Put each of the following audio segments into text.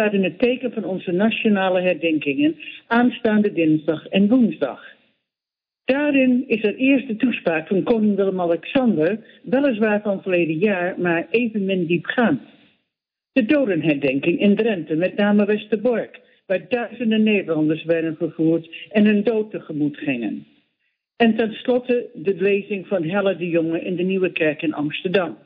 staat in het teken van onze nationale herdenkingen aanstaande dinsdag en woensdag. Daarin is er eerst de toespraak van koning Willem-Alexander, weliswaar van verleden jaar, maar evenmin diepgaand. De dodenherdenking in Drenthe, met name Westerbork, waar duizenden Nederlanders werden vervoerd en hun dood tegemoet gingen. En tenslotte de lezing van Hella de Jonge in de Nieuwe Kerk in Amsterdam.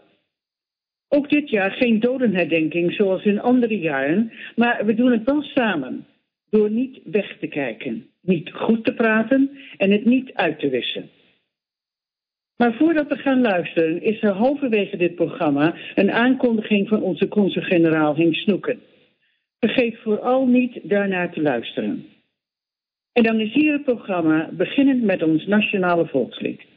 Ook dit jaar geen dodenherdenking zoals in andere jaren, maar we doen het wel samen. Door niet weg te kijken, niet goed te praten en het niet uit te wissen. Maar voordat we gaan luisteren is er halverwege dit programma een aankondiging van onze consul-generaal Hink Snoeken. Vergeet vooral niet daarnaar te luisteren. En dan is hier het programma, beginnend met ons nationale volkslied.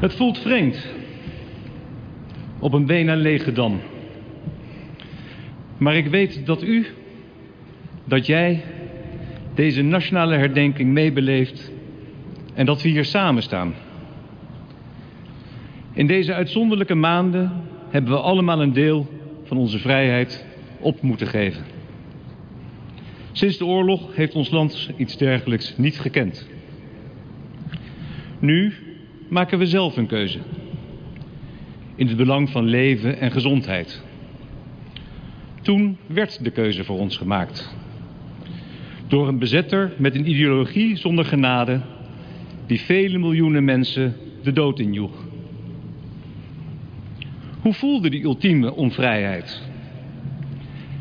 Het voelt vreemd, op een bijna lege dam. Maar ik weet dat u, dat jij, deze nationale herdenking meebeleeft en dat we hier samen staan. In deze uitzonderlijke maanden hebben we allemaal een deel van onze vrijheid op moeten geven. Sinds de oorlog heeft ons land iets dergelijks niet gekend. Nu maken we zelf een keuze. In het belang van leven en gezondheid. Toen werd de keuze voor ons gemaakt. Door een bezetter met een ideologie zonder genade, die vele miljoenen mensen de dood injoeg. Hoe voelde die ultieme onvrijheid?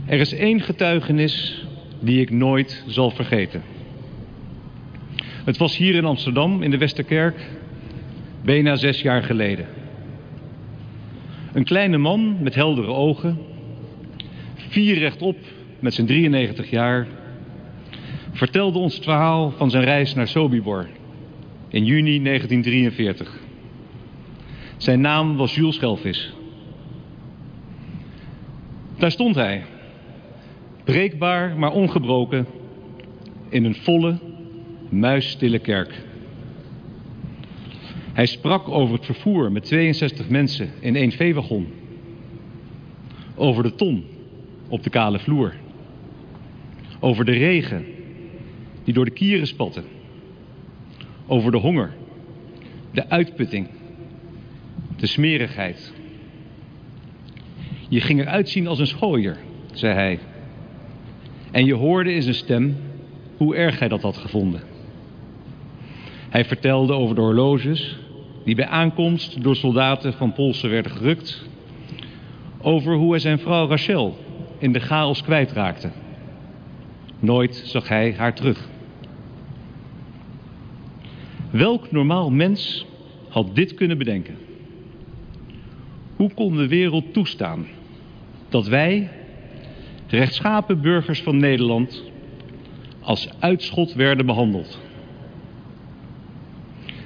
Er is één getuigenis die ik nooit zal vergeten. Het was hier in Amsterdam, in de Westerkerk, bijna 6 jaar geleden. Een kleine man met heldere ogen, 4 rechtop met zijn 93 jaar, vertelde ons het verhaal van zijn reis naar Sobibor in juni 1943. Zijn naam was Jules Schelvis. Daar stond hij, breekbaar maar ongebroken, in een volle, muisstille kerk. Hij sprak over het vervoer met 62 mensen in 1 veewagon. Over de ton op de kale vloer. Over de regen die door de kieren spatte. Over de honger, de uitputting, de smerigheid. Je ging eruit zien als een schooier, zei hij. En je hoorde in zijn stem hoe erg hij dat had gevonden. Hij vertelde over de horloges die bij aankomst door soldaten van polsen werden gerukt. Over hoe hij zijn vrouw Rachel in de chaos kwijtraakte. Nooit zag hij haar terug. Welk normaal mens had dit kunnen bedenken? Hoe kon de wereld toestaan dat wij, rechtschapen burgers van Nederland, als uitschot werden behandeld?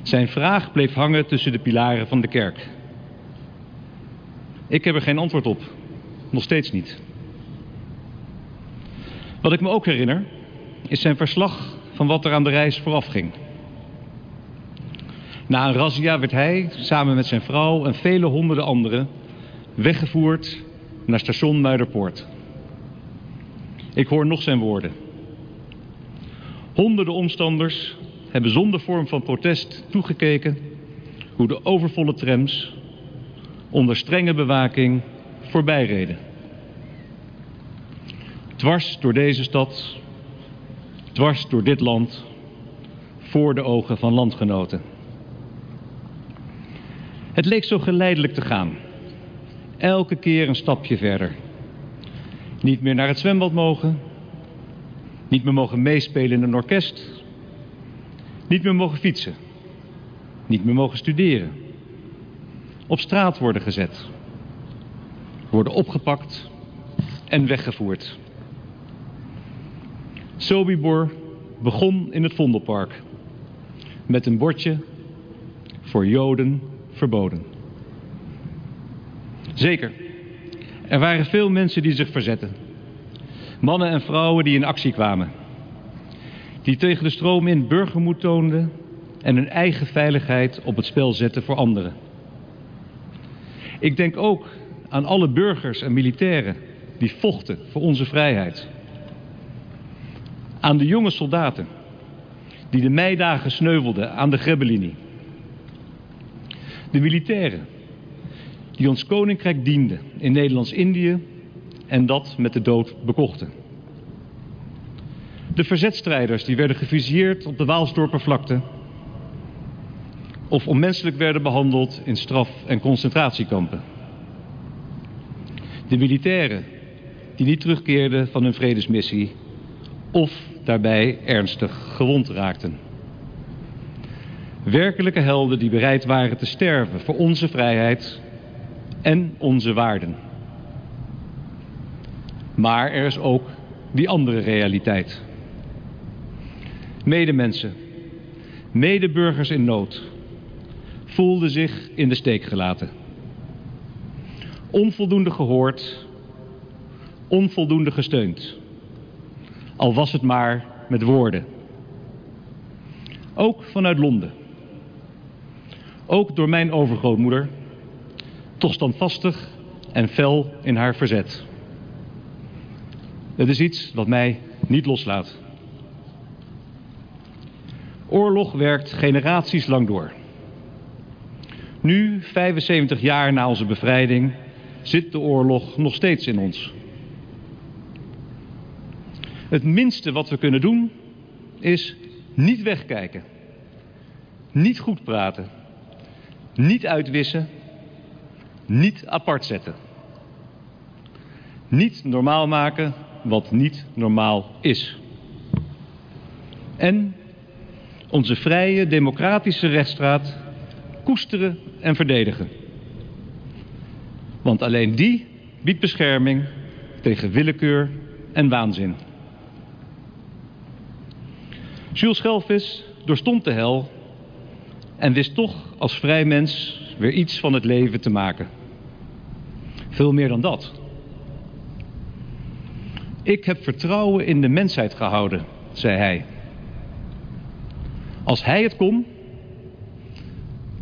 Zijn vraag bleef hangen tussen de pilaren van de kerk. Ik heb er geen antwoord op. Nog steeds niet. Wat ik me ook herinner, is zijn verslag van wat er aan de reis vooraf ging. Na een razzia werd hij, samen met zijn vrouw en vele honderden anderen, weggevoerd naar station Muiderpoort. Ik hoor nog zijn woorden. Honderden omstanders hebben zonder vorm van protest toegekeken hoe de overvolle trams onder strenge bewaking voorbijreden. Dwars door deze stad, dwars door dit land, voor de ogen van landgenoten. Het leek zo geleidelijk te gaan. Elke keer een stapje verder. Niet meer naar het zwembad mogen. Niet meer mogen meespelen in een orkest. Niet meer mogen fietsen. Niet meer mogen studeren. Op straat worden gezet. Worden opgepakt en weggevoerd. Sobibor begon in het Vondelpark. Met een bordje voor Joden verboden. Zeker, er waren veel mensen die zich verzetten. Mannen en vrouwen die in actie kwamen. Die tegen de stroom in burgermoed toonden en hun eigen veiligheid op het spel zetten voor anderen. Ik denk ook aan alle burgers en militairen die vochten voor onze vrijheid. Aan de jonge soldaten die de meidagen sneuvelden aan de Grebbelinie. De militairen die ons koninkrijk dienden in Nederlands-Indië en dat met de dood bekochten. De verzetstrijders die werden gefusilleerd op de Waalsdorper vlakte of onmenselijk werden behandeld in straf- en concentratiekampen. De militairen die niet terugkeerden van hun vredesmissie of daarbij ernstig gewond raakten. Werkelijke helden die bereid waren te sterven voor onze vrijheid en onze waarden. Maar er is ook die andere realiteit. Medemensen, medeburgers in nood, voelden zich in de steek gelaten. Onvoldoende gehoord, onvoldoende gesteund. Al was het maar met woorden. Ook vanuit Londen. Ook door mijn overgrootmoeder, toch standvastig en fel in haar verzet. Het is iets wat mij niet loslaat. Oorlog werkt generaties lang door. Nu, 75 jaar na onze bevrijding, zit de oorlog nog steeds in ons. Het minste wat we kunnen doen, is niet wegkijken. Niet goed praten. Niet uitwissen, niet apart zetten. Niet normaal maken wat niet normaal is. En onze vrije, democratische rechtsstaat koesteren en verdedigen. Want alleen die biedt bescherming tegen willekeur en waanzin. Jules Schelvis doorstond de hel en wist toch als vrij mens weer iets van het leven te maken. Veel meer dan dat. Ik heb vertrouwen in de mensheid gehouden, zei hij. Als hij het kon,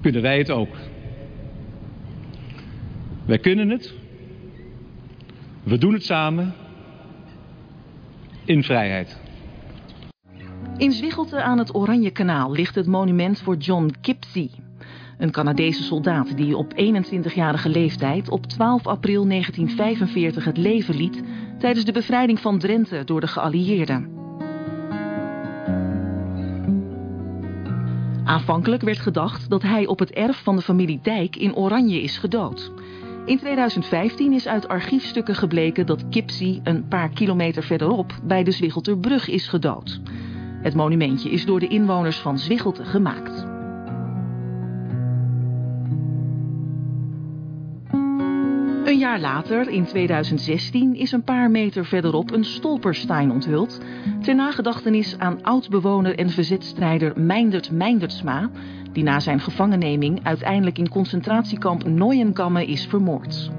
kunnen wij het ook. Wij kunnen het. We doen het samen. In vrijheid. In Zwiggelte aan het Oranjekanaal ligt het monument voor John Gipsy. Een Canadese soldaat die op 21-jarige leeftijd op 12 april 1945 het leven liet tijdens de bevrijding van Drenthe door de geallieerden. Aanvankelijk werd gedacht dat hij op het erf van de familie Dijk in Oranje is gedood. In 2015 is uit archiefstukken gebleken dat Gipsy een paar kilometer verderop bij de Zwiggelterbrug is gedood. Het monumentje is door de inwoners van Zwiggelte gemaakt. Een jaar later, in 2016, is een paar meter verderop een stolperstein onthuld ter nagedachtenis aan oud-bewoner en verzetstrijder Meindert Meindertsma, die na zijn gevangenneming uiteindelijk in concentratiekamp Nooienkampen is vermoord.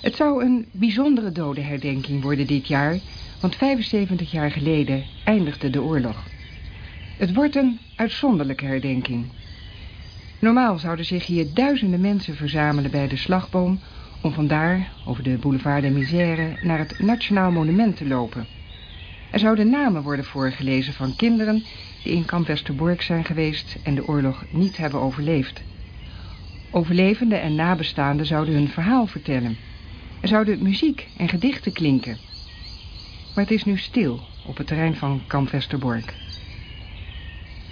Het zou een bijzondere dodenherdenking worden dit jaar, want 75 jaar geleden eindigde de oorlog. Het wordt een uitzonderlijke herdenking. Normaal zouden zich hier duizenden mensen verzamelen bij de slagboom om vandaar, over de boulevard de Misère, naar het Nationaal Monument te lopen. Er zouden namen worden voorgelezen van kinderen die in kamp Westerbork zijn geweest en de oorlog niet hebben overleefd. Overlevenden en nabestaanden zouden hun verhaal vertellen. Er zouden muziek en gedichten klinken. Maar het is nu stil op het terrein van kamp Westerbork.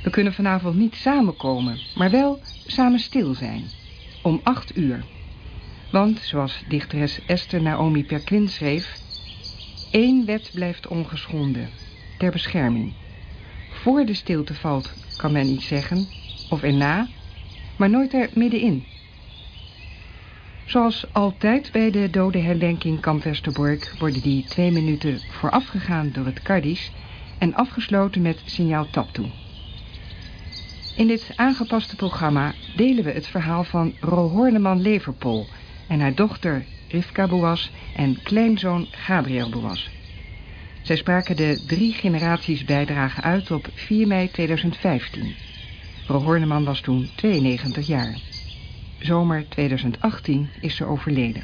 We kunnen vanavond niet samenkomen, maar wel samen stil zijn. Om 8 uur. Want, zoals dichteres Esther Naomi Perkins schreef, één wet blijft ongeschonden, ter bescherming. Voor de stilte valt, kan men iets zeggen, of erna, maar nooit er middenin. Zoals altijd bij de dodenherdenking kamp Westerbork worden die 2 minuten voorafgegaan door het Kaddisch en afgesloten met signaal taptoe. In dit aangepaste programma delen we het verhaal van Ro Horneman-Leverpool en haar dochter Rivka Boas en kleinzoon Gabriel Boas. Zij spraken de 3 generaties bijdrage uit op 4 mei 2015. Ro Horneman was toen 92 jaar. Zomer 2018 is ze overleden.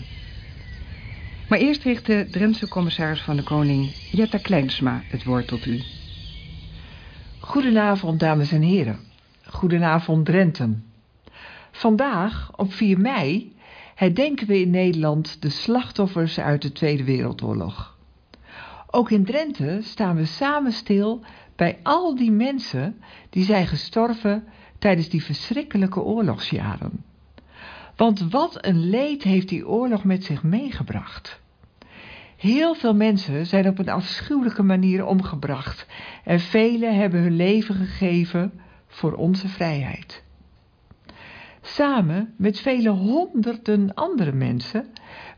Maar eerst richt de Drentse commissaris van de Koning, Jetta Kleinsma, het woord tot u. Goedenavond, dames en heren. Goedenavond, Drenten. Vandaag, op 4 mei, herdenken we in Nederland de slachtoffers uit de Tweede Wereldoorlog. Ook in Drenthe staan we samen stil bij al die mensen die zijn gestorven tijdens die verschrikkelijke oorlogsjaren. Want wat een leed heeft die oorlog met zich meegebracht. Heel veel mensen zijn op een afschuwelijke manier omgebracht en velen hebben hun leven gegeven voor onze vrijheid. Samen met vele honderden andere mensen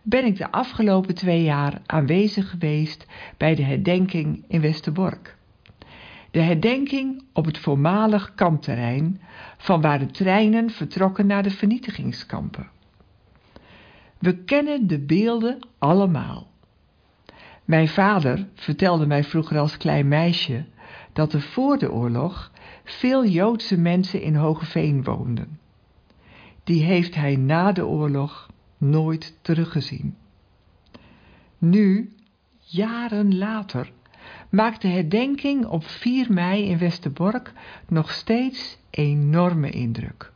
ben ik de afgelopen 2 jaar aanwezig geweest bij de herdenking in Westerbork. De herdenking op het voormalig kampterrein van waar de treinen vertrokken naar de vernietigingskampen. We kennen de beelden allemaal. Mijn vader vertelde mij vroeger als klein meisje dat er voor de oorlog veel Joodse mensen in Hogeveen woonden. Die heeft hij na de oorlog nooit teruggezien. Nu, jaren later, maakt de herdenking op 4 mei in Westerbork nog steeds enorme indruk.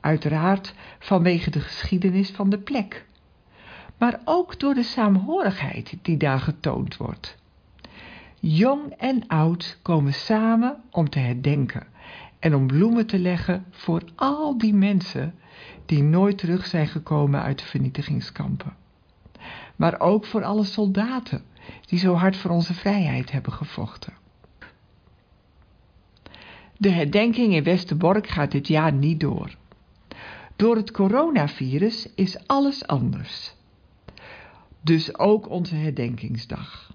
Uiteraard vanwege de geschiedenis van de plek, maar ook door de saamhorigheid die daar getoond wordt. Jong en oud komen samen om te herdenken en om bloemen te leggen voor al die mensen die nooit terug zijn gekomen uit de vernietigingskampen. Maar ook voor alle soldaten die zo hard voor onze vrijheid hebben gevochten. De herdenking in Westerbork gaat dit jaar niet door. Door het coronavirus is alles anders. Dus ook onze herdenkingsdag.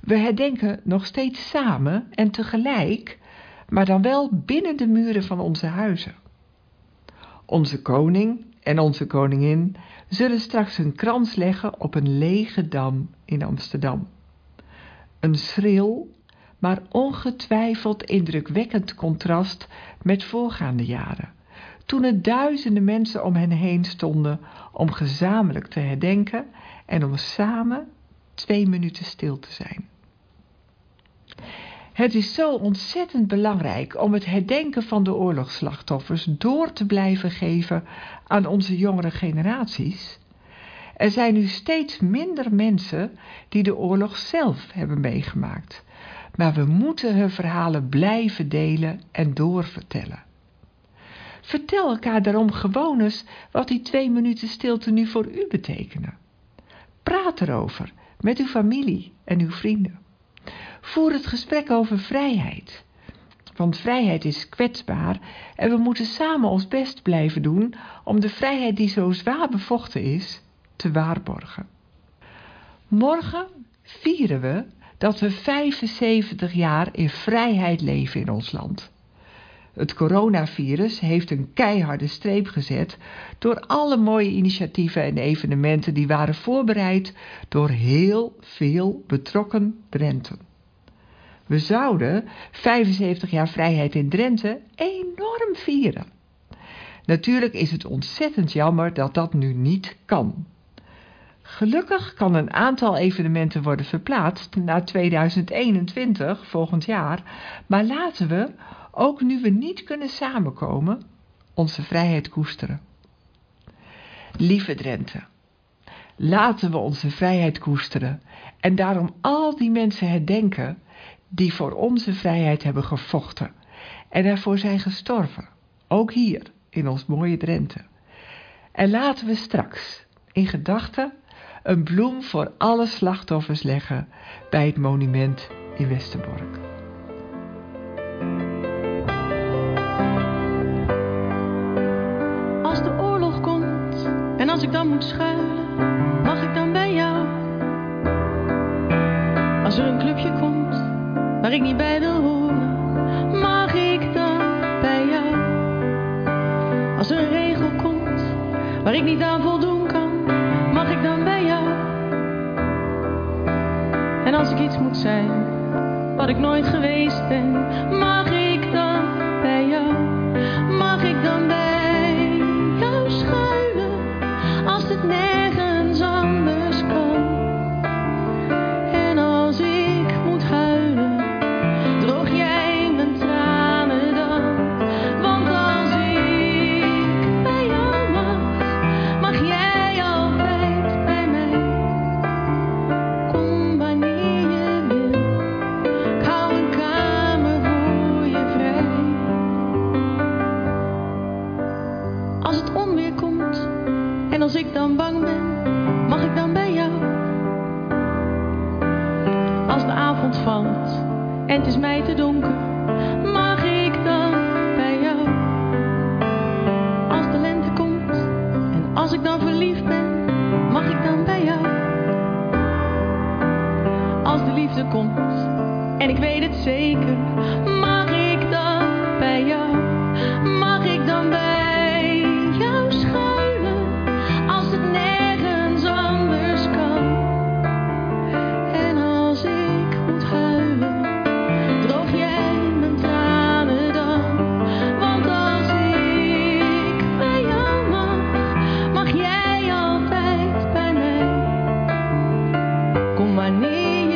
We herdenken nog steeds samen en tegelijk, maar dan wel binnen de muren van onze huizen. Onze koning en onze koningin zullen straks een krans leggen op een lege dam in Amsterdam. Een schril, maar ongetwijfeld indrukwekkend contrast met voorgaande jaren, toen er duizenden mensen om hen heen stonden om gezamenlijk te herdenken en om samen 2 minuten stil te zijn. Het is zo ontzettend belangrijk om het herdenken van de oorlogsslachtoffers door te blijven geven aan onze jongere generaties. Er zijn nu steeds minder mensen die de oorlog zelf hebben meegemaakt, maar we moeten hun verhalen blijven delen en doorvertellen. Vertel elkaar daarom gewoon eens wat die 2 minuten stilte nu voor u betekenen. Praat erover met uw familie en uw vrienden. Voer het gesprek over vrijheid. Want vrijheid is kwetsbaar en we moeten samen ons best blijven doen om de vrijheid die zo zwaar bevochten is, te waarborgen. Morgen vieren we dat we 75 jaar in vrijheid leven in ons land. Het coronavirus heeft een keiharde streep gezet door alle mooie initiatieven en evenementen die waren voorbereid door heel veel betrokken Drenten. We zouden 75 jaar vrijheid in Drenthe enorm vieren. Natuurlijk is het ontzettend jammer dat dat nu niet kan. Gelukkig kan een aantal evenementen worden verplaatst naar 2021, volgend jaar, maar laten we, ook nu we niet kunnen samenkomen, onze vrijheid koesteren. Lieve Drenthe, laten we onze vrijheid koesteren en daarom al die mensen herdenken die voor onze vrijheid hebben gevochten en ervoor zijn gestorven, ook hier in ons mooie Drenthe. En laten we straks in gedachten een bloem voor alle slachtoffers leggen bij het monument in Westerbork. Als ik dan moet schuilen, mag ik dan bij jou? Als er een clubje komt waar ik niet bij wil horen, mag ik dan bij jou? Als er een regel komt waar ik niet aan voldoen kan, mag ik dan bij jou? En als ik iets moet zijn wat ik nooit geweest ben, mag ik dan bij jou? Mag ik dan bij jou schuilen? Als het nergens anders kan. En als ik moet huilen, droog jij mijn tranen dan. Want als ik bij jou mag jij altijd bij mij. Kom wanneer je wil, ik hou een kamer voor je vrij. Als het onweer komt, en als ik dan bang ben, mag ik dan bij jou? Als de avond valt en het is mij te donker, mag ik dan bij jou? Als ik dan verliefd ben, mag ik dan bij jou? Als de liefde komt, en ik weet het zeker, mag ik dan bij jou? Mag ik dan bij jou schuilen, als het nergens anders kan? En als ik moet huilen, droog jij mijn tranen dan? Want als ik bij jou mag, mag jij altijd bij mij. Kom maar neer.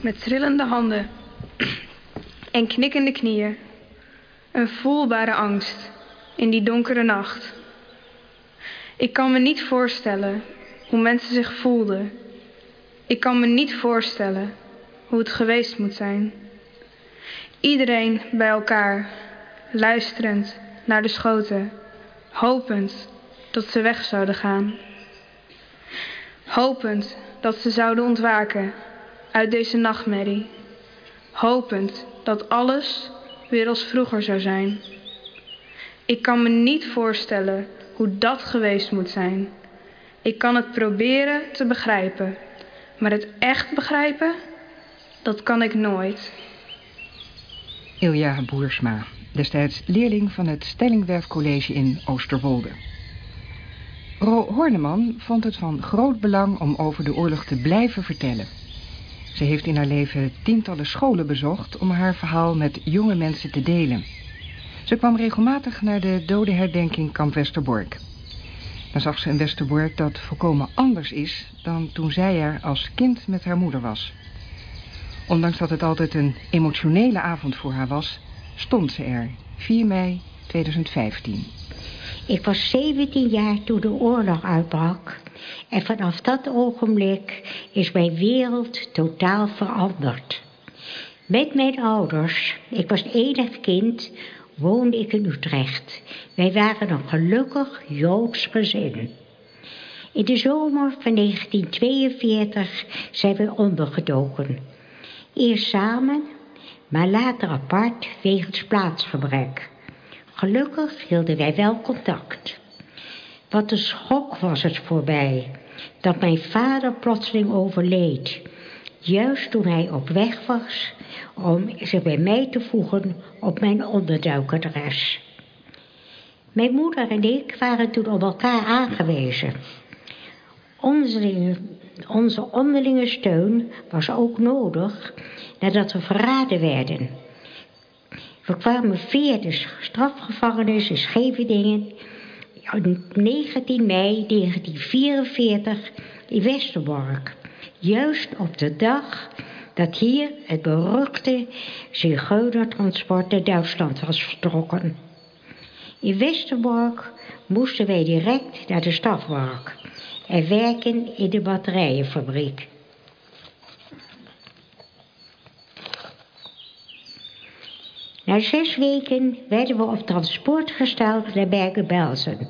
Met trillende handen en knikkende knieën, een voelbare angst in die donkere nacht. Ik kan me niet voorstellen hoe mensen zich voelden. Ik kan me niet voorstellen hoe het geweest moet zijn. Iedereen bij elkaar, luisterend naar de schoten, hopend dat ze weg zouden gaan. Hopend dat ze zouden ontwaken uit deze nachtmerrie, hopend dat alles weer als vroeger zou zijn. Ik kan me niet voorstellen hoe dat geweest moet zijn. Ik kan het proberen te begrijpen, maar het echt begrijpen, dat kan ik nooit. Ilja Boersma, destijds leerling van het Stellingwerfcollege in Oosterwolde. Ro Horneman vond het van groot belang om over de oorlog te blijven vertellen. Ze heeft in haar leven tientallen scholen bezocht om haar verhaal met jonge mensen te delen. Ze kwam regelmatig naar de dodenherdenking kamp Westerbork. Dan zag ze een Westerbork dat volkomen anders is dan toen zij er als kind met haar moeder was. Ondanks dat het altijd een emotionele avond voor haar was, stond ze er, 4 mei 2015. Ik was 17 jaar toen de oorlog uitbrak. En vanaf dat ogenblik is mijn wereld totaal veranderd. Met mijn ouders, ik was enig kind, woonde ik in Utrecht. Wij waren een gelukkig Joods gezin. In de zomer van 1942 zijn we ondergedoken. Eerst samen, maar later apart wegens plaatsgebrek. Gelukkig hielden wij wel contact. Wat een schok was het voor mij dat mijn vader plotseling overleed. Juist toen hij op weg was om zich bij mij te voegen op mijn onderduikadres. Mijn moeder en ik waren toen op elkaar aangewezen. Onze onderlinge steun was ook nodig nadat we verraden werden. We kwamen via de strafgevangenis in Scheveningen. Op 19 mei 1944 in Westerbork. Juist op de dag dat hier het beruchte zigeunertransport naar Duitsland was vertrokken. In Westerbork moesten wij direct naar de stafwerk en werken in de batterijenfabriek. Na 6 weken werden we op transport gesteld naar Bergen-Belsen.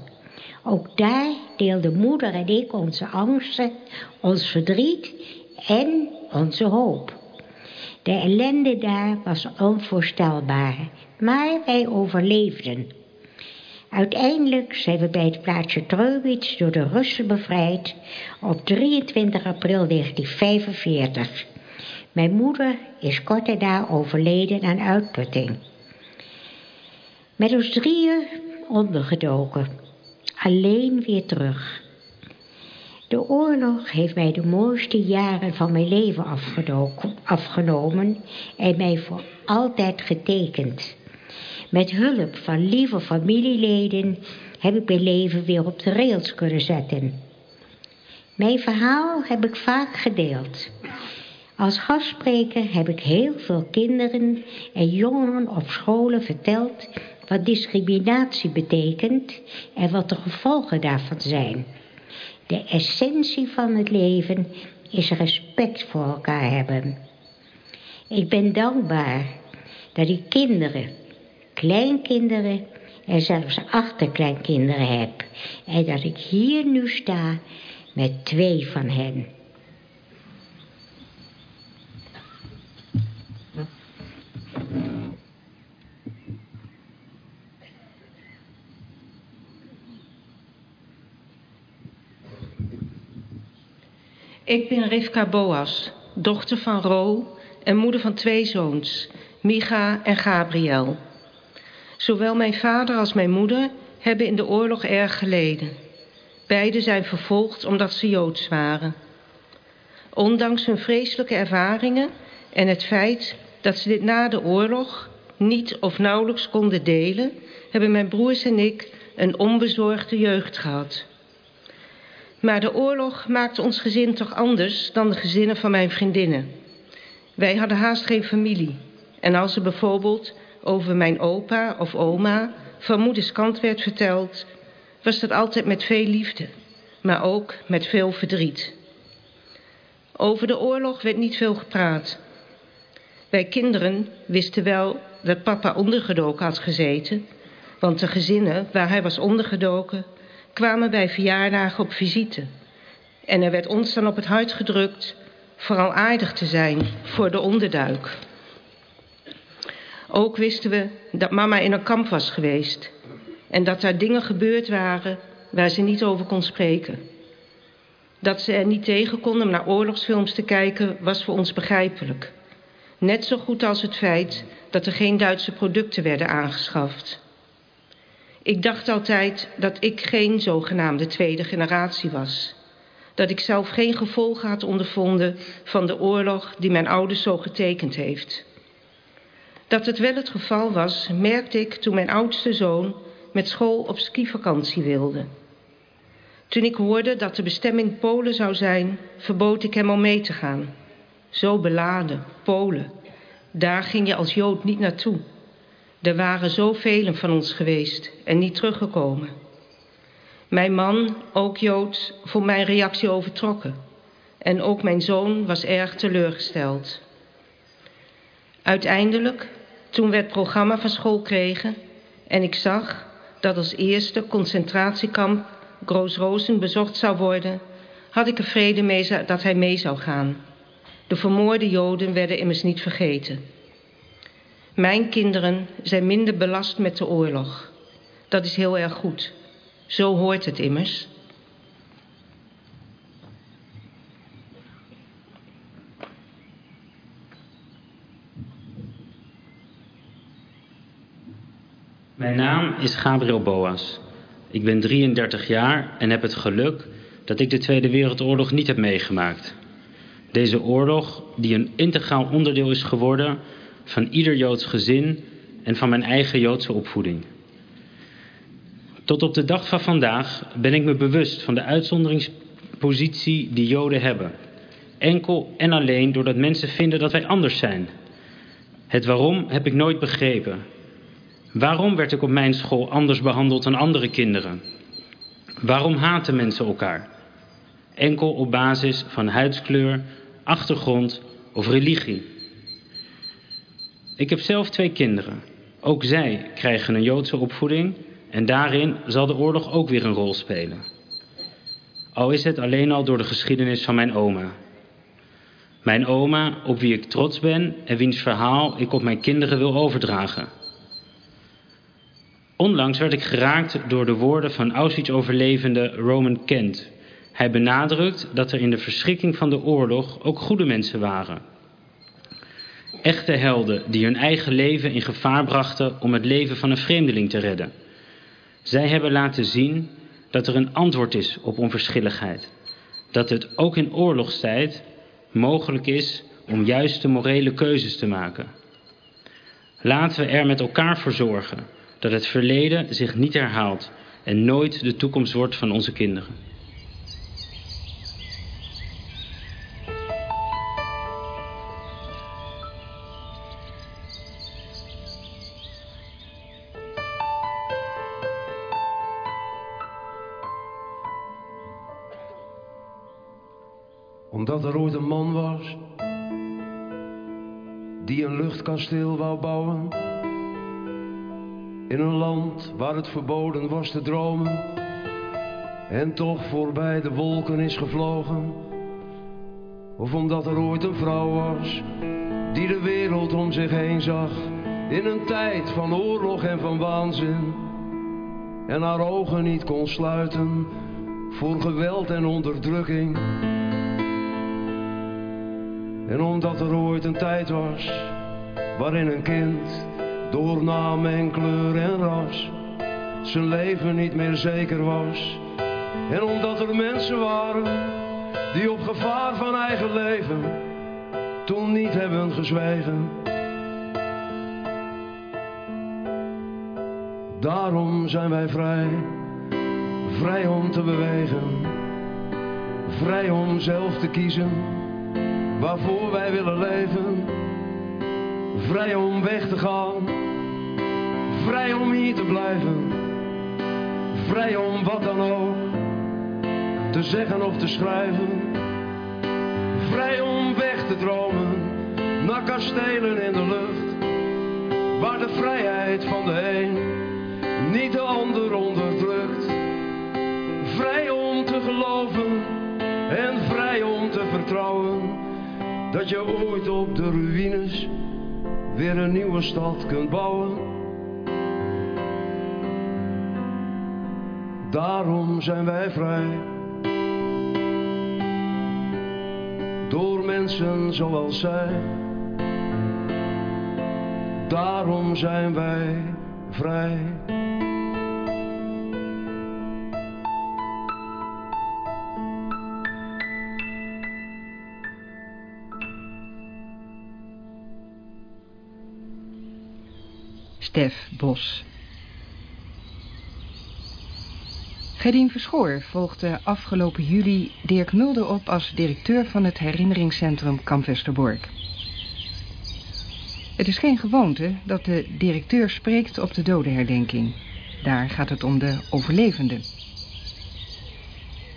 Ook daar deelden moeder en ik onze angsten, ons verdriet en onze hoop. De ellende daar was onvoorstelbaar, maar wij overleefden. Uiteindelijk zijn we bij het plaatsje Trowitz door de Russen bevrijd op 23 april 1945. Mijn moeder is kort daarna overleden aan uitputting. Met ons drieën ondergedoken. Alleen weer terug. De oorlog heeft mij de mooiste jaren van mijn leven afgenomen en mij voor altijd getekend. Met hulp van lieve familieleden heb ik mijn leven weer op de rails kunnen zetten. Mijn verhaal heb ik vaak gedeeld. Als gastspreker heb ik heel veel kinderen en jongeren op scholen verteld wat discriminatie betekent en wat de gevolgen daarvan zijn. De essentie van het leven is respect voor elkaar hebben. Ik ben dankbaar dat ik kinderen, kleinkinderen en zelfs achterkleinkinderen heb. En dat ik hier nu sta met 2 van hen. Ik ben Rivka Boas, dochter van Ro en moeder van 2 zoons, Micha en Gabriel. Zowel mijn vader als mijn moeder hebben in de oorlog erg geleden. Beiden zijn vervolgd omdat ze Joods waren. Ondanks hun vreselijke ervaringen en het feit dat ze dit na de oorlog niet of nauwelijks konden delen, hebben mijn broers en ik een onbezorgde jeugd gehad. Maar de oorlog maakte ons gezin toch anders dan de gezinnen van mijn vriendinnen. Wij hadden haast geen familie. En als er bijvoorbeeld over mijn opa of oma van moeders kant werd verteld, was dat altijd met veel liefde, maar ook met veel verdriet. Over de oorlog werd niet veel gepraat. Wij kinderen wisten wel dat papa ondergedoken had gezeten, want de gezinnen waar hij was ondergedoken kwamen bij verjaardagen op visite. En er werd ons dan op het hart gedrukt vooral aardig te zijn voor de onderduik. Ook wisten we dat mama in een kamp was geweest en dat daar dingen gebeurd waren waar ze niet over kon spreken. Dat ze er niet tegen kon om naar oorlogsfilms te kijken was voor ons begrijpelijk. Net zo goed als het feit dat er geen Duitse producten werden aangeschaft. Ik dacht altijd dat ik geen zogenaamde tweede generatie was. Dat ik zelf geen gevolgen had ondervonden van de oorlog die mijn ouders zo getekend heeft. Dat het wel het geval was, merkte ik toen mijn oudste zoon met school op skivakantie wilde. Toen ik hoorde dat de bestemming Polen zou zijn, verbood ik hem om mee te gaan. Zo beladen, Polen. Daar ging je als Jood niet naartoe. Er waren zoveel van ons geweest en niet teruggekomen. Mijn man, ook Jood, vond mijn reactie overtrokken. En ook mijn zoon was erg teleurgesteld. Uiteindelijk, toen we het programma van school kregen en ik zag dat als eerste concentratiekamp Groß-Rosen bezocht zou worden, had ik er vrede mee dat hij mee zou gaan. De vermoorde Joden werden immers niet vergeten. Mijn kinderen zijn minder belast met de oorlog. Dat is heel erg goed. Zo hoort het immers. Mijn naam is Gabriel Boas. Ik ben 33 jaar en heb het geluk dat ik de Tweede Wereldoorlog niet heb meegemaakt. Deze oorlog, die een integraal onderdeel is geworden van ieder Joods gezin en van mijn eigen Joodse opvoeding. Tot op de dag van vandaag ben ik me bewust van de uitzonderingspositie die Joden hebben. Enkel en alleen doordat mensen vinden dat wij anders zijn. Het waarom heb ik nooit begrepen. Waarom werd ik op mijn school anders behandeld dan andere kinderen? Waarom haten mensen elkaar? Enkel op basis van huidskleur, achtergrond of religie. Ik heb zelf 2 kinderen. Ook zij krijgen een Joodse opvoeding en daarin zal de oorlog ook weer een rol spelen. Al is het alleen al door de geschiedenis van mijn oma. Mijn oma, op wie ik trots ben en wiens verhaal ik op mijn kinderen wil overdragen. Onlangs werd ik geraakt door de woorden van Auschwitz-overlevende Roman Kent. Hij benadrukt dat er in de verschrikking van de oorlog ook goede mensen waren. Echte helden die hun eigen leven in gevaar brachten om het leven van een vreemdeling te redden. Zij hebben laten zien dat er een antwoord is op onverschilligheid. Dat het ook in oorlogstijd mogelijk is om juiste morele keuzes te maken. Laten we er met elkaar voor zorgen dat het verleden zich niet herhaalt en nooit de toekomst wordt van onze kinderen. Omdat er ooit een man was die een luchtkasteel wou bouwen in een land waar het verboden was te dromen en toch voorbij de wolken is gevlogen. Of omdat er ooit een vrouw was die de wereld om zich heen zag in een tijd van oorlog en van waanzin en haar ogen niet kon sluiten voor geweld en onderdrukking. En omdat er ooit een tijd was waarin een kind door naam en kleur en ras zijn leven niet meer zeker was. En omdat er mensen waren die op gevaar van eigen leven toen niet hebben gezwegen. Daarom zijn wij vrij, vrij om te bewegen, vrij om zelf te kiezen waarvoor wij willen leven. Vrij om weg te gaan, vrij om hier te blijven, vrij om wat dan ook te zeggen of te schrijven. Vrij om weg te dromen naar kastelen in de lucht, waar de vrijheid van de een niet de ander onderdrukt. Vrij om te geloven en vrij om te vertrouwen dat je ooit op de ruïnes weer een nieuwe stad kunt bouwen. Daarom zijn wij vrij. Door mensen zoals zij. Daarom zijn wij vrij. Stef Bos. Gerdien Verschoor volgde afgelopen juli Dirk Mulder op als directeur van het herinneringscentrum Kamp Westerbork. Het is geen gewoonte dat de directeur spreekt op de dodenherdenking. Daar gaat het om de overlevenden.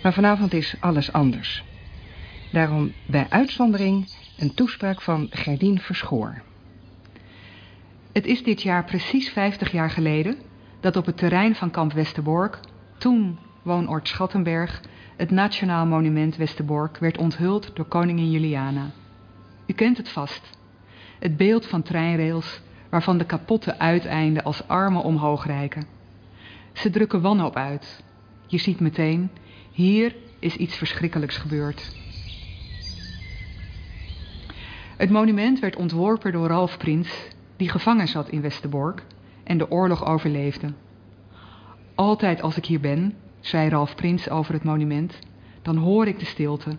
Maar vanavond is alles anders. Daarom bij uitzondering een toespraak van Gerdien Verschoor. Het is dit jaar precies 50 jaar geleden dat op het terrein van kamp Westerbork, toen woonoord Schattenberg, het Nationaal Monument Westerbork werd onthuld door koningin Juliana. U kent het vast. Het beeld van treinrails waarvan de kapotte uiteinden als armen omhoog reiken. Ze drukken wanhoop uit. Je ziet meteen, hier is iets verschrikkelijks gebeurd. Het monument werd ontworpen door Ralph Prins, die gevangen zat in Westerbork en de oorlog overleefde. Altijd als ik hier ben, zei Ralph Prins over het monument, dan hoor ik de stilte.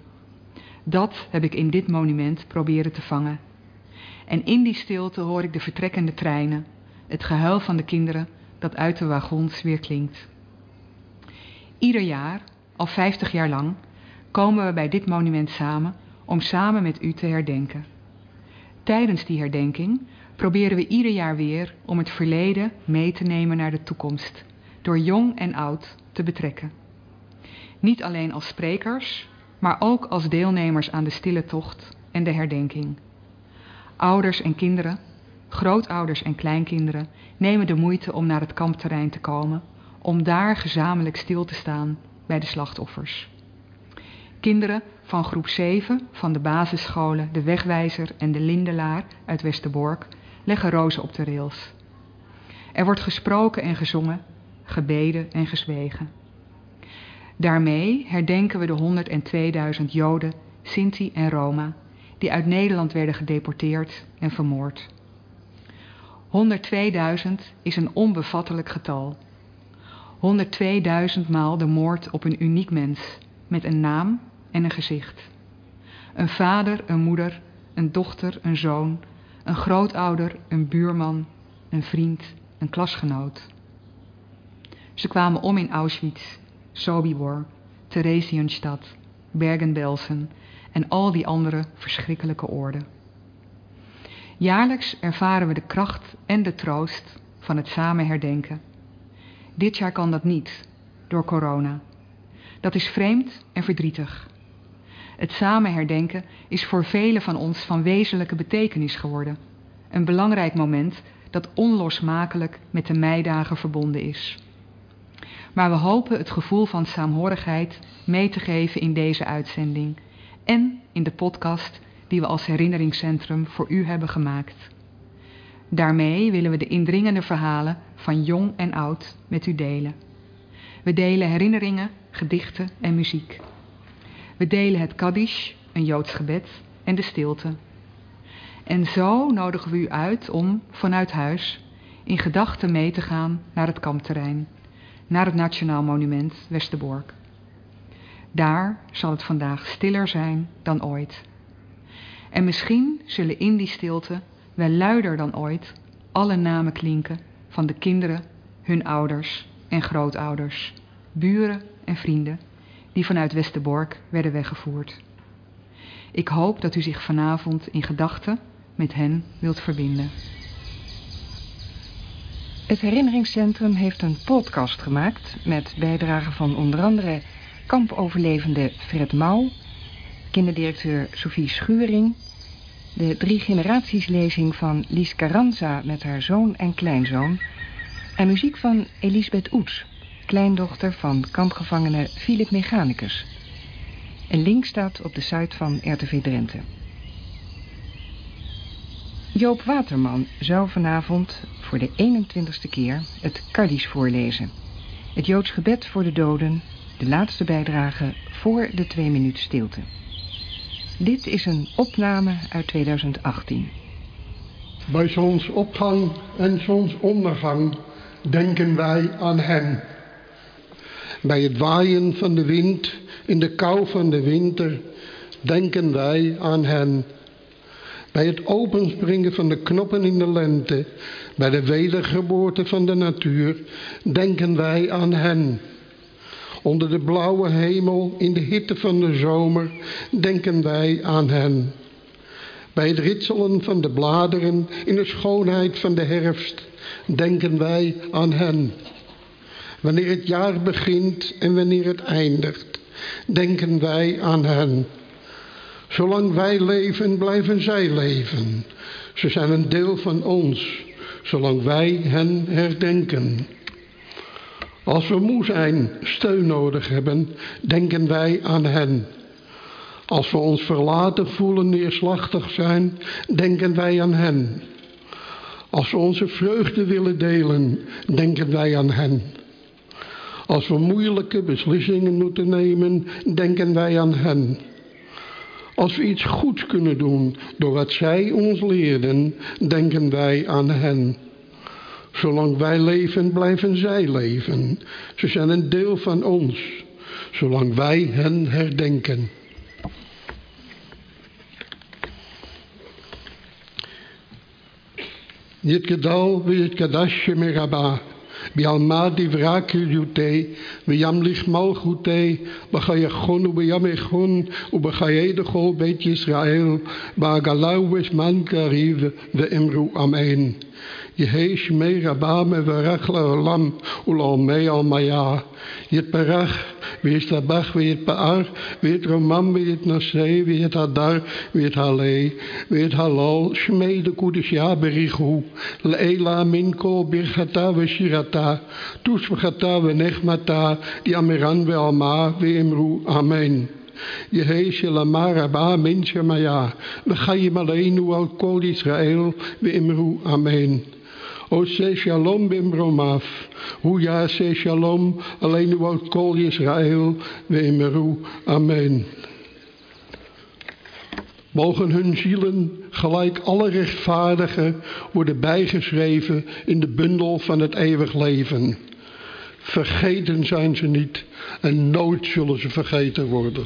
Dat heb ik in dit monument proberen te vangen. En in die stilte hoor ik de vertrekkende treinen, het gehuil van de kinderen dat uit de wagons weer klinkt. Ieder jaar, al 50 jaar lang, komen we bij dit monument samen om samen met u te herdenken. Tijdens die herdenking proberen we ieder jaar weer om het verleden mee te nemen naar de toekomst, door jong en oud te betrekken. Niet alleen als sprekers, maar ook als deelnemers aan de stille tocht en de herdenking. Ouders en kinderen, grootouders en kleinkinderen nemen de moeite om naar het kampterrein te komen, om daar gezamenlijk stil te staan bij de slachtoffers. Kinderen van groep 7 van de basisscholen De Wegwijzer en De Lindelaar uit Westerbork leggen rozen op de rails. Er wordt gesproken en gezongen, gebeden en gezwegen. Daarmee herdenken we de 102.000 Joden, Sinti en Roma die uit Nederland werden gedeporteerd en vermoord. 102.000 is een onbevattelijk getal. 102.000 maal de moord op een uniek mens met een naam en een gezicht. Een vader, een moeder, een dochter, een zoon, een grootouder, een buurman, een vriend, een klasgenoot. Ze kwamen om in Auschwitz, Sobibor, Theresienstadt, Bergen-Belsen en al die andere verschrikkelijke oorden. Jaarlijks ervaren we de kracht en de troost van het samen herdenken. Dit jaar kan dat niet, door corona. Dat is vreemd en verdrietig. Het samen herdenken is voor velen van ons van wezenlijke betekenis geworden. Een belangrijk moment dat onlosmakelijk met de meidagen verbonden is. Maar we hopen het gevoel van saamhorigheid mee te geven in deze uitzending en in de podcast die we als herinneringscentrum voor u hebben gemaakt. Daarmee willen we de indringende verhalen van jong en oud met u delen. We delen herinneringen, gedichten en muziek. We delen het Kaddisch, een Joods gebed, en de stilte. En zo nodigen we u uit om, vanuit huis, in gedachten mee te gaan naar het kampterrein, naar het Nationaal Monument Westerbork. Daar zal het vandaag stiller zijn dan ooit. En misschien zullen in die stilte wel luider dan ooit alle namen klinken van de kinderen, hun ouders en grootouders, buren en vrienden die vanuit Westerbork werden weggevoerd. Ik hoop dat u zich vanavond in gedachten met hen wilt verbinden. Het herinneringscentrum heeft een podcast gemaakt met bijdragen van onder andere kampoverlevende Fred Mouw, kinderdirecteur Sophie Schuring, de 3 generaties lezing van Lies Carranza met haar zoon en kleinzoon en muziek van Elisabeth Oets, kleindochter van kampgevangene Philip Mechanicus. Een link staat op de site van RTV Drenthe. Joop Waterman zou vanavond voor de 21ste keer het Kaddisch voorlezen. Het Joods gebed voor de doden, de laatste bijdrage voor de 2 minuten stilte. Dit is een opname uit 2018. Bij zonsopgang en zonsondergang denken wij aan hen. Bij het waaien van de wind, in de kou van de winter, denken wij aan hen. Bij het openspringen van de knoppen in de lente, bij de wedergeboorte van de natuur, denken wij aan hen. Onder de blauwe hemel, in de hitte van de zomer, denken wij aan hen. Bij het ritselen van de bladeren, in de schoonheid van de herfst, denken wij aan hen. Wanneer het jaar begint en wanneer het eindigt, denken wij aan hen. Zolang wij leven, blijven zij leven. Ze zijn een deel van ons, zolang wij hen herdenken. Als we moe zijn, steun nodig hebben, denken wij aan hen. Als we ons verlaten voelen, neerslachtig zijn, denken wij aan hen. Als we onze vreugde willen delen, denken wij aan hen. Als we moeilijke beslissingen moeten nemen, denken wij aan hen. Als we iets goeds kunnen doen door wat zij ons leerden, denken wij aan hen. Zolang wij leven, blijven zij leven. Ze zijn een deel van ons, zolang wij hen herdenken. Yitgedal v'yitgadash shemir haba, b'yalma divra k'yutei, v'yam lichmal chutei, b'chayachon u'b'yam echon, u'b'chayei dechol beit Yisrael, b'agalau v'esman kariv, v'emru amen. Yehei shmei rabah mevarach la'olam, u'la'omei almaya. Yitparach, v'yistabach, v'yitpa'ar, v'yitromam, v'yitnasei, v'yithadar, v'yithalei, v'yithalal, shmei de kudishya berichu, le'ela minko birchata v'shirata, tushvachata v'nechmata, yamiran v'alma, v'imru, amen. יהי שלמה רבה מן שמיה, וחיים עלינו על כל ישראל, ואמרו אמן. O se shalom bimbromaf, Huja se shalom, alleen u oud kol Israël, wemeru, amen. Mogen hun zielen, gelijk alle rechtvaardigen, worden bijgeschreven in de bundel van het eeuwig leven. Vergeten zijn ze niet en nooit zullen ze vergeten worden.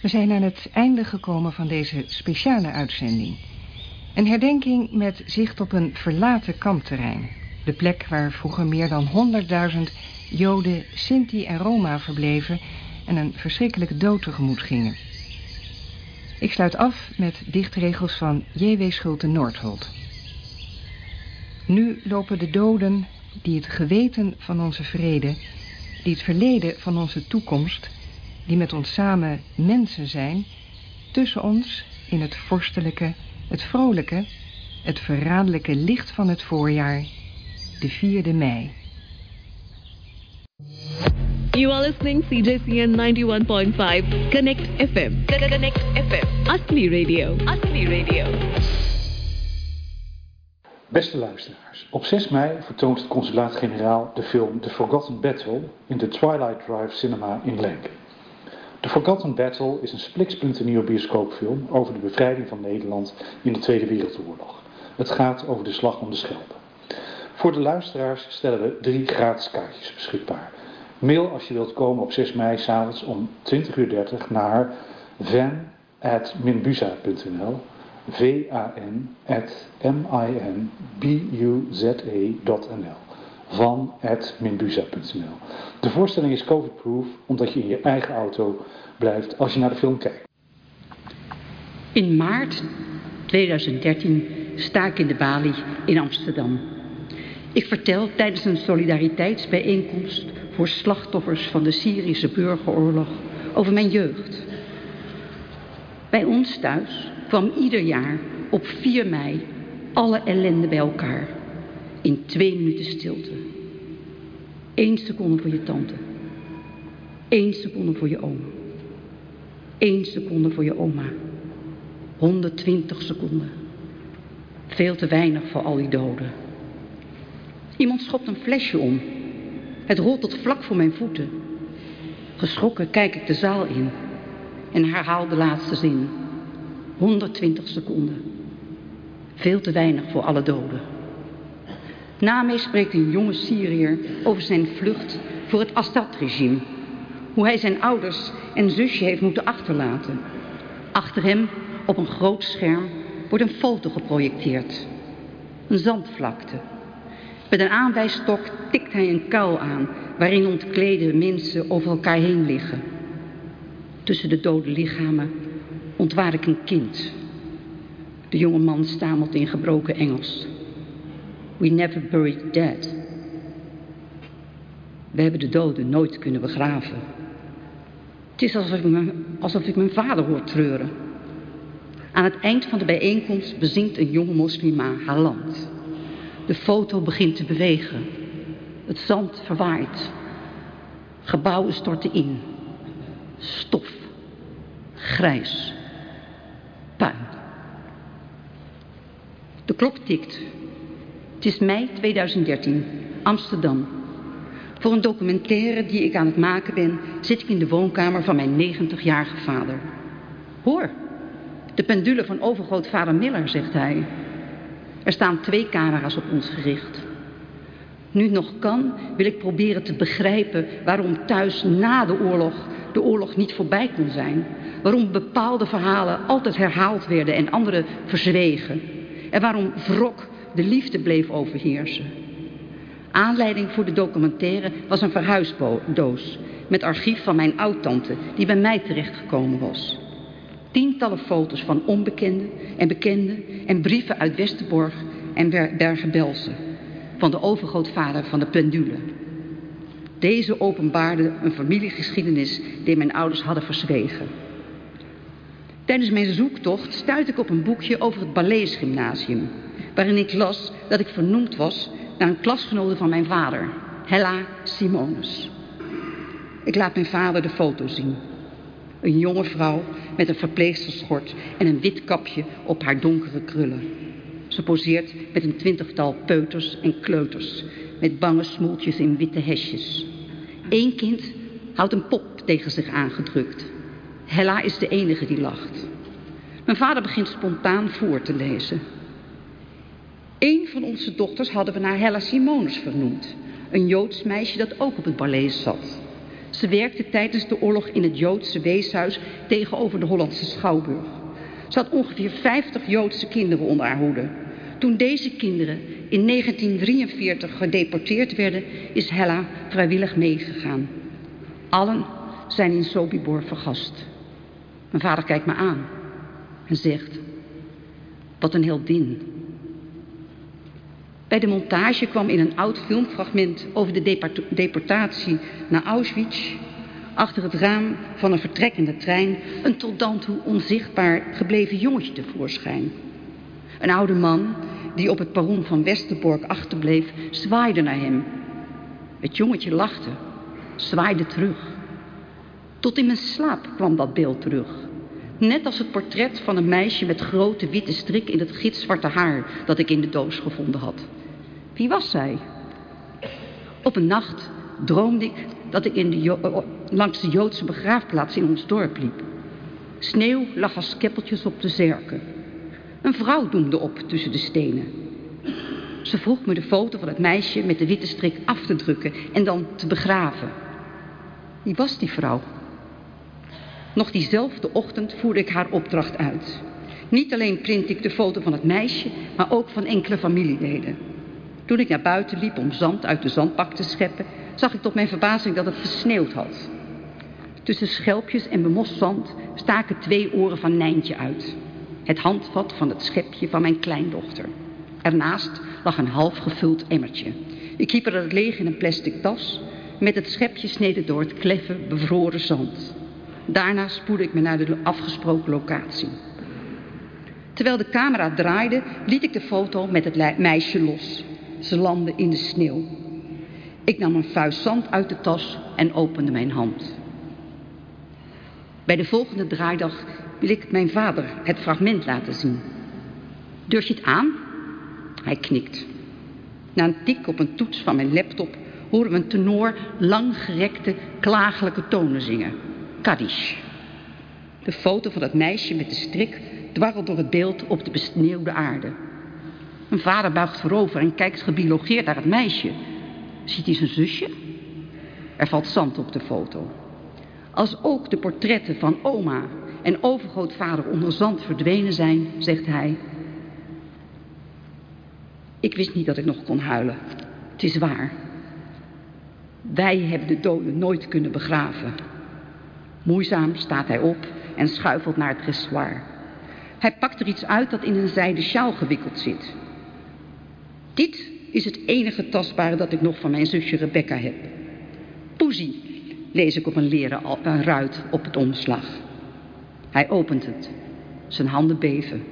We zijn aan het einde gekomen van deze speciale uitzending. Een herdenking met zicht op een verlaten kampterrein. De plek waar vroeger meer dan 100.000 Joden, Sinti en Roma verbleven en een verschrikkelijke dood tegemoet gingen. Ik sluit af met dichtregels van J.W. Schulte-Noordholt. Nu lopen de doden die het geweten van onze vrede, die het verleden van onze toekomst, die met ons samen mensen zijn, tussen ons in het vorstelijke, het vrolijke, het verraderlijke licht van het voorjaar, de 4e mei. You are listening CJCN 91.5 Connect FM. Connect FM. Asli Radio. Asli Radio. Beste luisteraars, op 6 mei vertoont het consulaat-generaal de film The Forgotten Battle in de Twilight Drive Cinema in Leek. The Forgotten Battle is een spliksplinternieuwe bioscoopfilm over de bevrijding van Nederland in de Tweede Wereldoorlog. Het gaat over de slag om de Schelpen. Voor de luisteraars stellen we 3 gratis kaartjes beschikbaar. Mail als je wilt komen op 6 mei s'avonds om 20:30 naar van@minbuza.nl. van@minbuza.nl. van@minbuza.nl. De voorstelling is COVID-proof omdat je in je eigen auto blijft als je naar de film kijkt. In maart 2013 sta ik in de balie in Amsterdam. Ik vertel tijdens een solidariteitsbijeenkomst voor slachtoffers van de Syrische burgeroorlog over mijn jeugd. Bij ons thuis kwam ieder jaar op 4 mei alle ellende bij elkaar. In 2 minuten stilte. 1 seconde voor je tante. 1 seconde voor je oom. 1 seconde voor je oma. 120 seconden. Veel te weinig voor al die doden. Iemand schopt een flesje om. Het rolt tot vlak voor mijn voeten. Geschrokken kijk ik de zaal in. En herhaal de laatste zin. 120 seconden. Veel te weinig voor alle doden. Na mij spreekt een jonge Syriër over zijn vlucht voor het Assad-regime. Hoe hij zijn ouders en zusje heeft moeten achterlaten. Achter hem, op een groot scherm, wordt een foto geprojecteerd. Een zandvlakte. Met een aanwijsstok tikt hij een kuil aan, waarin ontklede mensen over elkaar heen liggen. Tussen de dode lichamen ontwaar ik een kind. De jonge man stamelt in gebroken Engels. We never buried dead. We hebben de doden nooit kunnen begraven. Het is alsof ik mijn vader hoor treuren. Aan het eind van de bijeenkomst bezingt een jonge moslima haar land. De foto begint te bewegen. Het zand verwaait. Gebouwen storten in. Stof. Grijs. Puin. De klok tikt. Het is mei 2013, Amsterdam. Voor een documentaire die ik aan het maken ben, zit ik in de woonkamer van mijn 90-jarige vader. Hoor, de pendule van overgrootvader Miller, zegt hij. Er staan 2 camera's op ons gericht. Nu het nog kan, wil ik proberen te begrijpen waarom thuis na de oorlog niet voorbij kon zijn. Waarom bepaalde verhalen altijd herhaald werden en andere verzwegen. En waarom wrok de liefde bleef overheersen. Aanleiding voor de documentaire was een verhuisdoos met archief van mijn oudtante die bij mij terechtgekomen was. Tientallen foto's van onbekenden en bekenden en brieven uit Westerbork en Bergen-Belsen van de overgrootvader van de pendule. Deze openbaarde een familiegeschiedenis die mijn ouders hadden verzwegen. Tijdens mijn zoektocht stuitte ik op een boekje over het balletgymnasium, waarin ik las dat ik vernoemd was naar een klasgenote van mijn vader, Hella Simonis. Ik laat mijn vader de foto zien. Een jonge vrouw met een verpleegsterschort en een wit kapje op haar donkere krullen. Ze poseert met een 20-tal peuters en kleuters, met bange smoeltjes in witte hesjes. 1 kind houdt een pop tegen zich aangedrukt. Hella is de enige die lacht. Mijn vader begint spontaan voor te lezen. 1 van onze dochters hadden we naar Hella Simonis vernoemd. Een Joods meisje dat ook op het ballet zat. Ze werkte tijdens de oorlog in het Joodse weeshuis tegenover de Hollandse Schouwburg. Ze had ongeveer 50 Joodse kinderen onder haar hoede. Toen deze kinderen in 1943 gedeporteerd werden, is Hella vrijwillig meegegaan. Allen zijn in Sobibor vergast. Mijn vader kijkt me aan en zegt: wat een heldin. Bij de montage kwam in een oud filmfragment over de deportatie naar Auschwitz achter het raam van een vertrekkende trein een tot dan toe onzichtbaar gebleven jongetje tevoorschijn. Een oude man die op het perron van Westerbork achterbleef zwaaide naar hem. Het jongetje lachte, zwaaide terug. Tot in mijn slaap kwam dat beeld terug. Net als het portret van een meisje met grote witte strik in het gitzwarte haar dat ik in de doos gevonden had. Wie was zij? Op een nacht droomde ik dat ik langs de Joodse begraafplaats in ons dorp liep. Sneeuw lag als keppeltjes op de zerken. Een vrouw doemde op tussen de stenen. Ze vroeg me de foto van het meisje met de witte strik af te drukken en dan te begraven. Wie was die vrouw? Nog diezelfde ochtend voerde ik haar opdracht uit. Niet alleen print ik de foto van het meisje, maar ook van enkele familieleden. Toen ik naar buiten liep om zand uit de zandbak te scheppen, zag ik tot mijn verbazing dat het gesneeuwd had. Tussen schelpjes en bemosd zand staken 2 oren van Nijntje uit. Het handvat van het schepje van mijn kleindochter. Ernaast lag een half gevuld emmertje. Ik hiep er het leeg in een plastic tas. Met het schepje sneed het door het kleffe, bevroren zand. Daarna spoedde ik me naar de afgesproken locatie. Terwijl de camera draaide, liet ik de foto met het meisje los. Ze landde in de sneeuw. Ik nam een vuist zand uit de tas en opende mijn hand. Bij de volgende draaidag wil ik mijn vader het fragment laten zien. Durf je het aan? Hij knikt. Na een tik op een toets van mijn laptop horen we een tenor langgerekte, klagelijke tonen zingen. Kaddish. De foto van dat meisje met de strik dwarrelt door het beeld op de besneeuwde aarde. Een vader buigt voorover en kijkt gebiologeerd naar het meisje. Ziet hij zijn zusje? Er valt zand op de foto. Als ook de portretten van oma en overgrootvader onder zand verdwenen zijn, zegt hij. Ik wist niet dat ik nog kon huilen. Het is waar. Wij hebben de doden nooit kunnen begraven. Moeizaam staat hij op en schuifelt naar het dressoir. Hij pakt er iets uit dat in een zijden sjaal gewikkeld zit. Dit is het enige tastbare dat ik nog van mijn zusje Rebecca heb. Poesie, lees ik op een leren ruit op het omslag. Hij opent het. Zijn handen beven.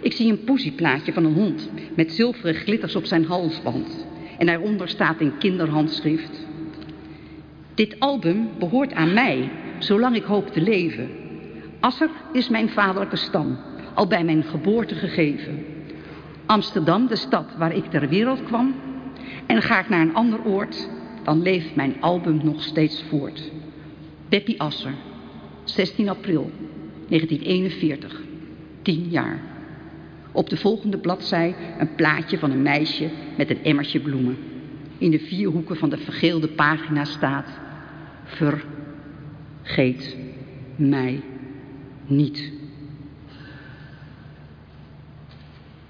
Ik zie een poesieplaatje van een hond met zilveren glitters op zijn halsband. En daaronder staat in kinderhandschrift. Dit album behoort aan mij, zolang ik hoop te leven. Asser is mijn vaderlijke stam, al bij mijn geboorte gegeven. Amsterdam, de stad waar ik ter wereld kwam. En ga ik naar een ander oord, dan leeft mijn album nog steeds voort. Peppi Asser, 16 april 1941, 10 jaar. Op de volgende bladzij een plaatje van een meisje met een emmertje bloemen. In de 4 hoeken van de vergeelde pagina staat... Vergeet mij niet.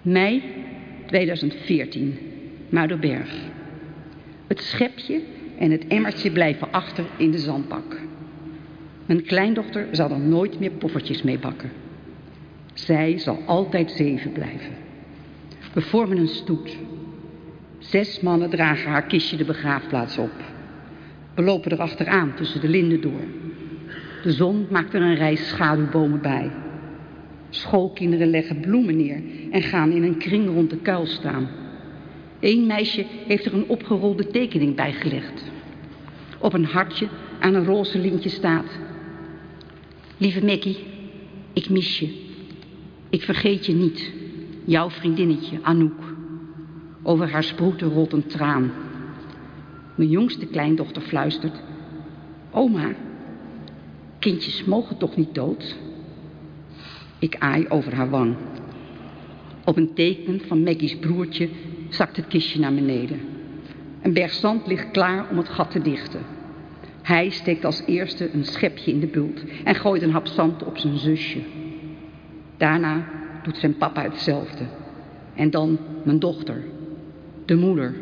Mei 2014, Muiderberg. Het schepje en het emmertje blijven achter in de zandbak. Mijn kleindochter zal er nooit meer poffertjes mee bakken. Zij zal altijd 7 blijven. We vormen een stoet. 6 mannen dragen haar kistje de begraafplaats op. We lopen er achteraan tussen de linden door. De zon maakt er een rij schaduwbomen bij. Schoolkinderen leggen bloemen neer en gaan in een kring rond de kuil staan. 1 meisje heeft er een opgerolde tekening bij gelegd. Op een hartje aan een roze lintje staat. Lieve Mekkie, ik mis je. Ik vergeet je niet. Jouw vriendinnetje, Anouk. Over haar sproeten rolt een traan. Mijn jongste kleindochter fluistert. Oma, kindjes mogen toch niet dood? Ik aai over haar wang. Op een teken van Maggie's broertje zakt het kistje naar beneden. Een berg zand ligt klaar om het gat te dichten. Hij steekt als eerste een schepje in de bult en gooit een hap zand op zijn zusje. Daarna doet zijn papa hetzelfde. En dan mijn dochter, de moeder.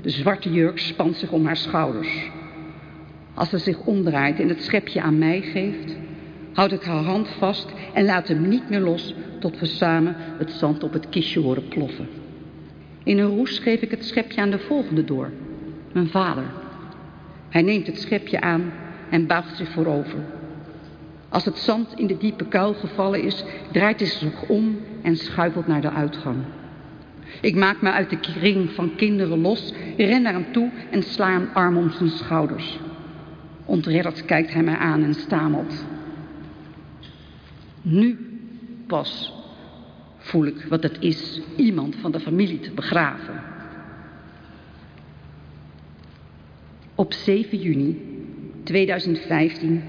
De zwarte jurk spant zich om haar schouders. Als ze zich omdraait en het schepje aan mij geeft, houd ik haar hand vast en laat hem niet meer los tot we samen het zand op het kistje horen ploffen. In een roes geef ik het schepje aan de volgende door, mijn vader. Hij neemt het schepje aan en buigt zich voorover. Als het zand in de diepe kuil gevallen is, draait hij zich om en schuifelt naar de uitgang. Ik maak me uit de kring van kinderen los, ren naar hem toe en sla een arm om zijn schouders. Ontredderd kijkt hij mij aan en stamelt. Nu pas voel ik wat het is iemand van de familie te begraven. Op 7 juni 2015...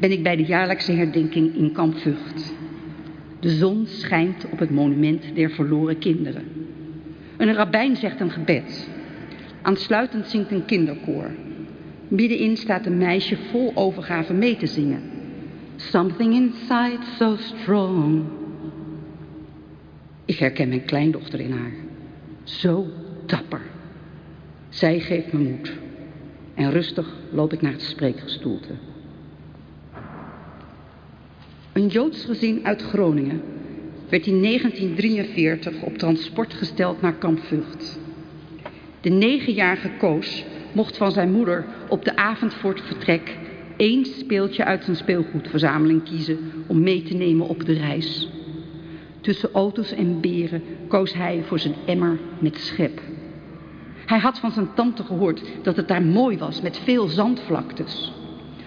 ben ik bij de jaarlijkse herdenking in Kamp Vught. De zon schijnt op het monument der verloren kinderen. Een rabbijn zegt een gebed. Aansluitend zingt een kinderkoor. Middenin staat een meisje vol overgave mee te zingen. Something inside so strong. Ik herken mijn kleindochter in haar. Zo dapper. Zij geeft me moed. En rustig loop ik naar het spreekgestoelte. Een Joods gezin uit Groningen werd in 1943 op transport gesteld naar kamp Vught. De 9-jarige Koos mocht van zijn moeder op de avond voor het vertrek 1 speeltje uit zijn speelgoedverzameling kiezen om mee te nemen op de reis. Tussen auto's en beren koos hij voor zijn emmer met schep. Hij had van zijn tante gehoord dat het daar mooi was met veel zandvlaktes.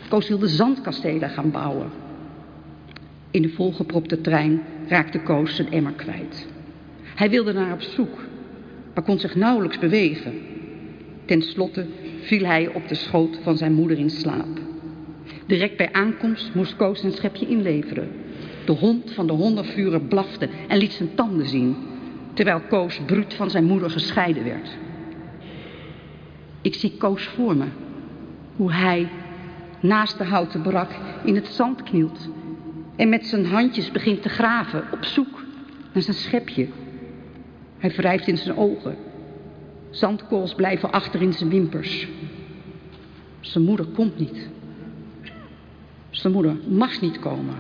Koos wilde zandkastelen gaan bouwen. In de volgepropte trein raakte Koos zijn emmer kwijt. Hij wilde naar op zoek, maar kon zich nauwelijks bewegen. Ten slotte viel hij op de schoot van zijn moeder in slaap. Direct bij aankomst moest Koos zijn schepje inleveren. De hond van de hondenvuren blafte en liet zijn tanden zien, terwijl Koos bruut van zijn moeder gescheiden werd. Ik zie Koos voor me, hoe hij naast de houten barak in het zand knielt en met zijn handjes begint te graven op zoek naar zijn schepje. Hij wrijft in zijn ogen. Zandkorrels blijven achter in zijn wimpers. Zijn moeder komt niet. Zijn moeder mag niet komen.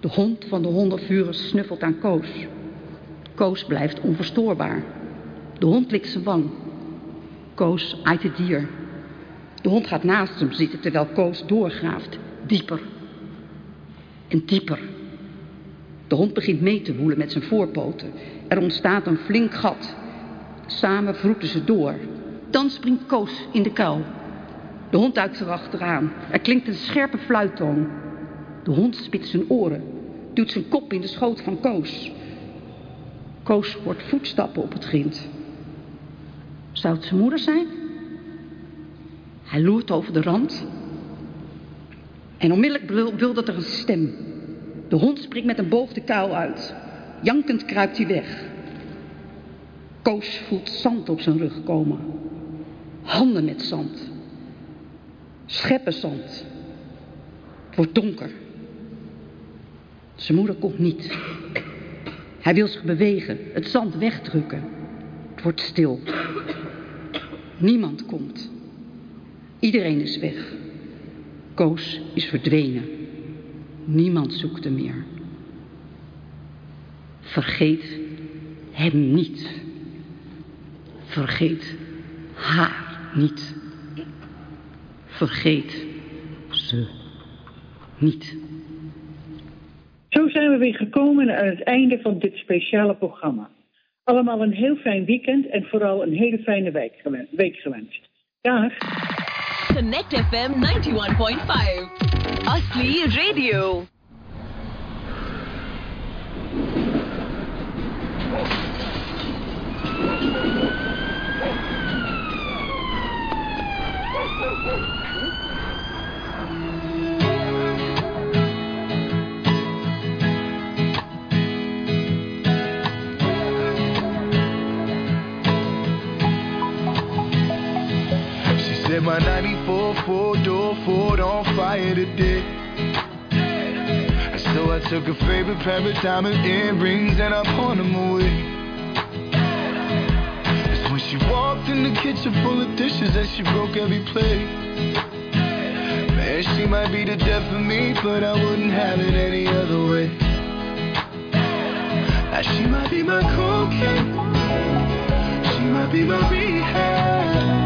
De hond van de hondenvuren snuffelt aan Koos. Koos blijft onverstoorbaar. De hond likt zijn wang. Koos aait het dier. De hond gaat naast hem zitten terwijl Koos doorgraaft. Dieper. En dieper. De hond begint mee te woelen met zijn voorpoten. Er ontstaat een flink gat. Samen vroeten ze door. Dan springt Koos in de kuil. De hond duikt erachteraan. Er klinkt een scherpe fluittoon. De hond spitst zijn oren. Duwt zijn kop in de schoot van Koos. Koos hoort voetstappen op het grind. Zou het zijn moeder zijn? Hij loert over de rand. En onmiddellijk buldert er een stem. De hond springt met een boog de kuil uit. Jankend kruipt hij weg. Koos voelt zand op zijn rug komen. Handen met zand. Scheppen zand. Het wordt donker. Zijn moeder komt niet. Hij wil zich bewegen. Het zand wegdrukken. Het wordt stil. Niemand komt. Iedereen is weg. Koos is verdwenen. Niemand zoekt hem meer. Vergeet hem niet. Vergeet haar niet. Vergeet ze niet. Zo zijn we weer gekomen aan het einde van dit speciale programma. Allemaal een heel fijn weekend en vooral een hele fijne week gewenst. Dag. Connect FM 91.5. Asli Radio. My 94 four-door Ford on fire today. So I took a favorite pair of diamond earrings and I pawned them away. It's when she walked in the kitchen full of dishes and she broke every plate. Man, she might be the death of me, but I wouldn't have it any other way. Now she might be my cocaine, she might be my rehab.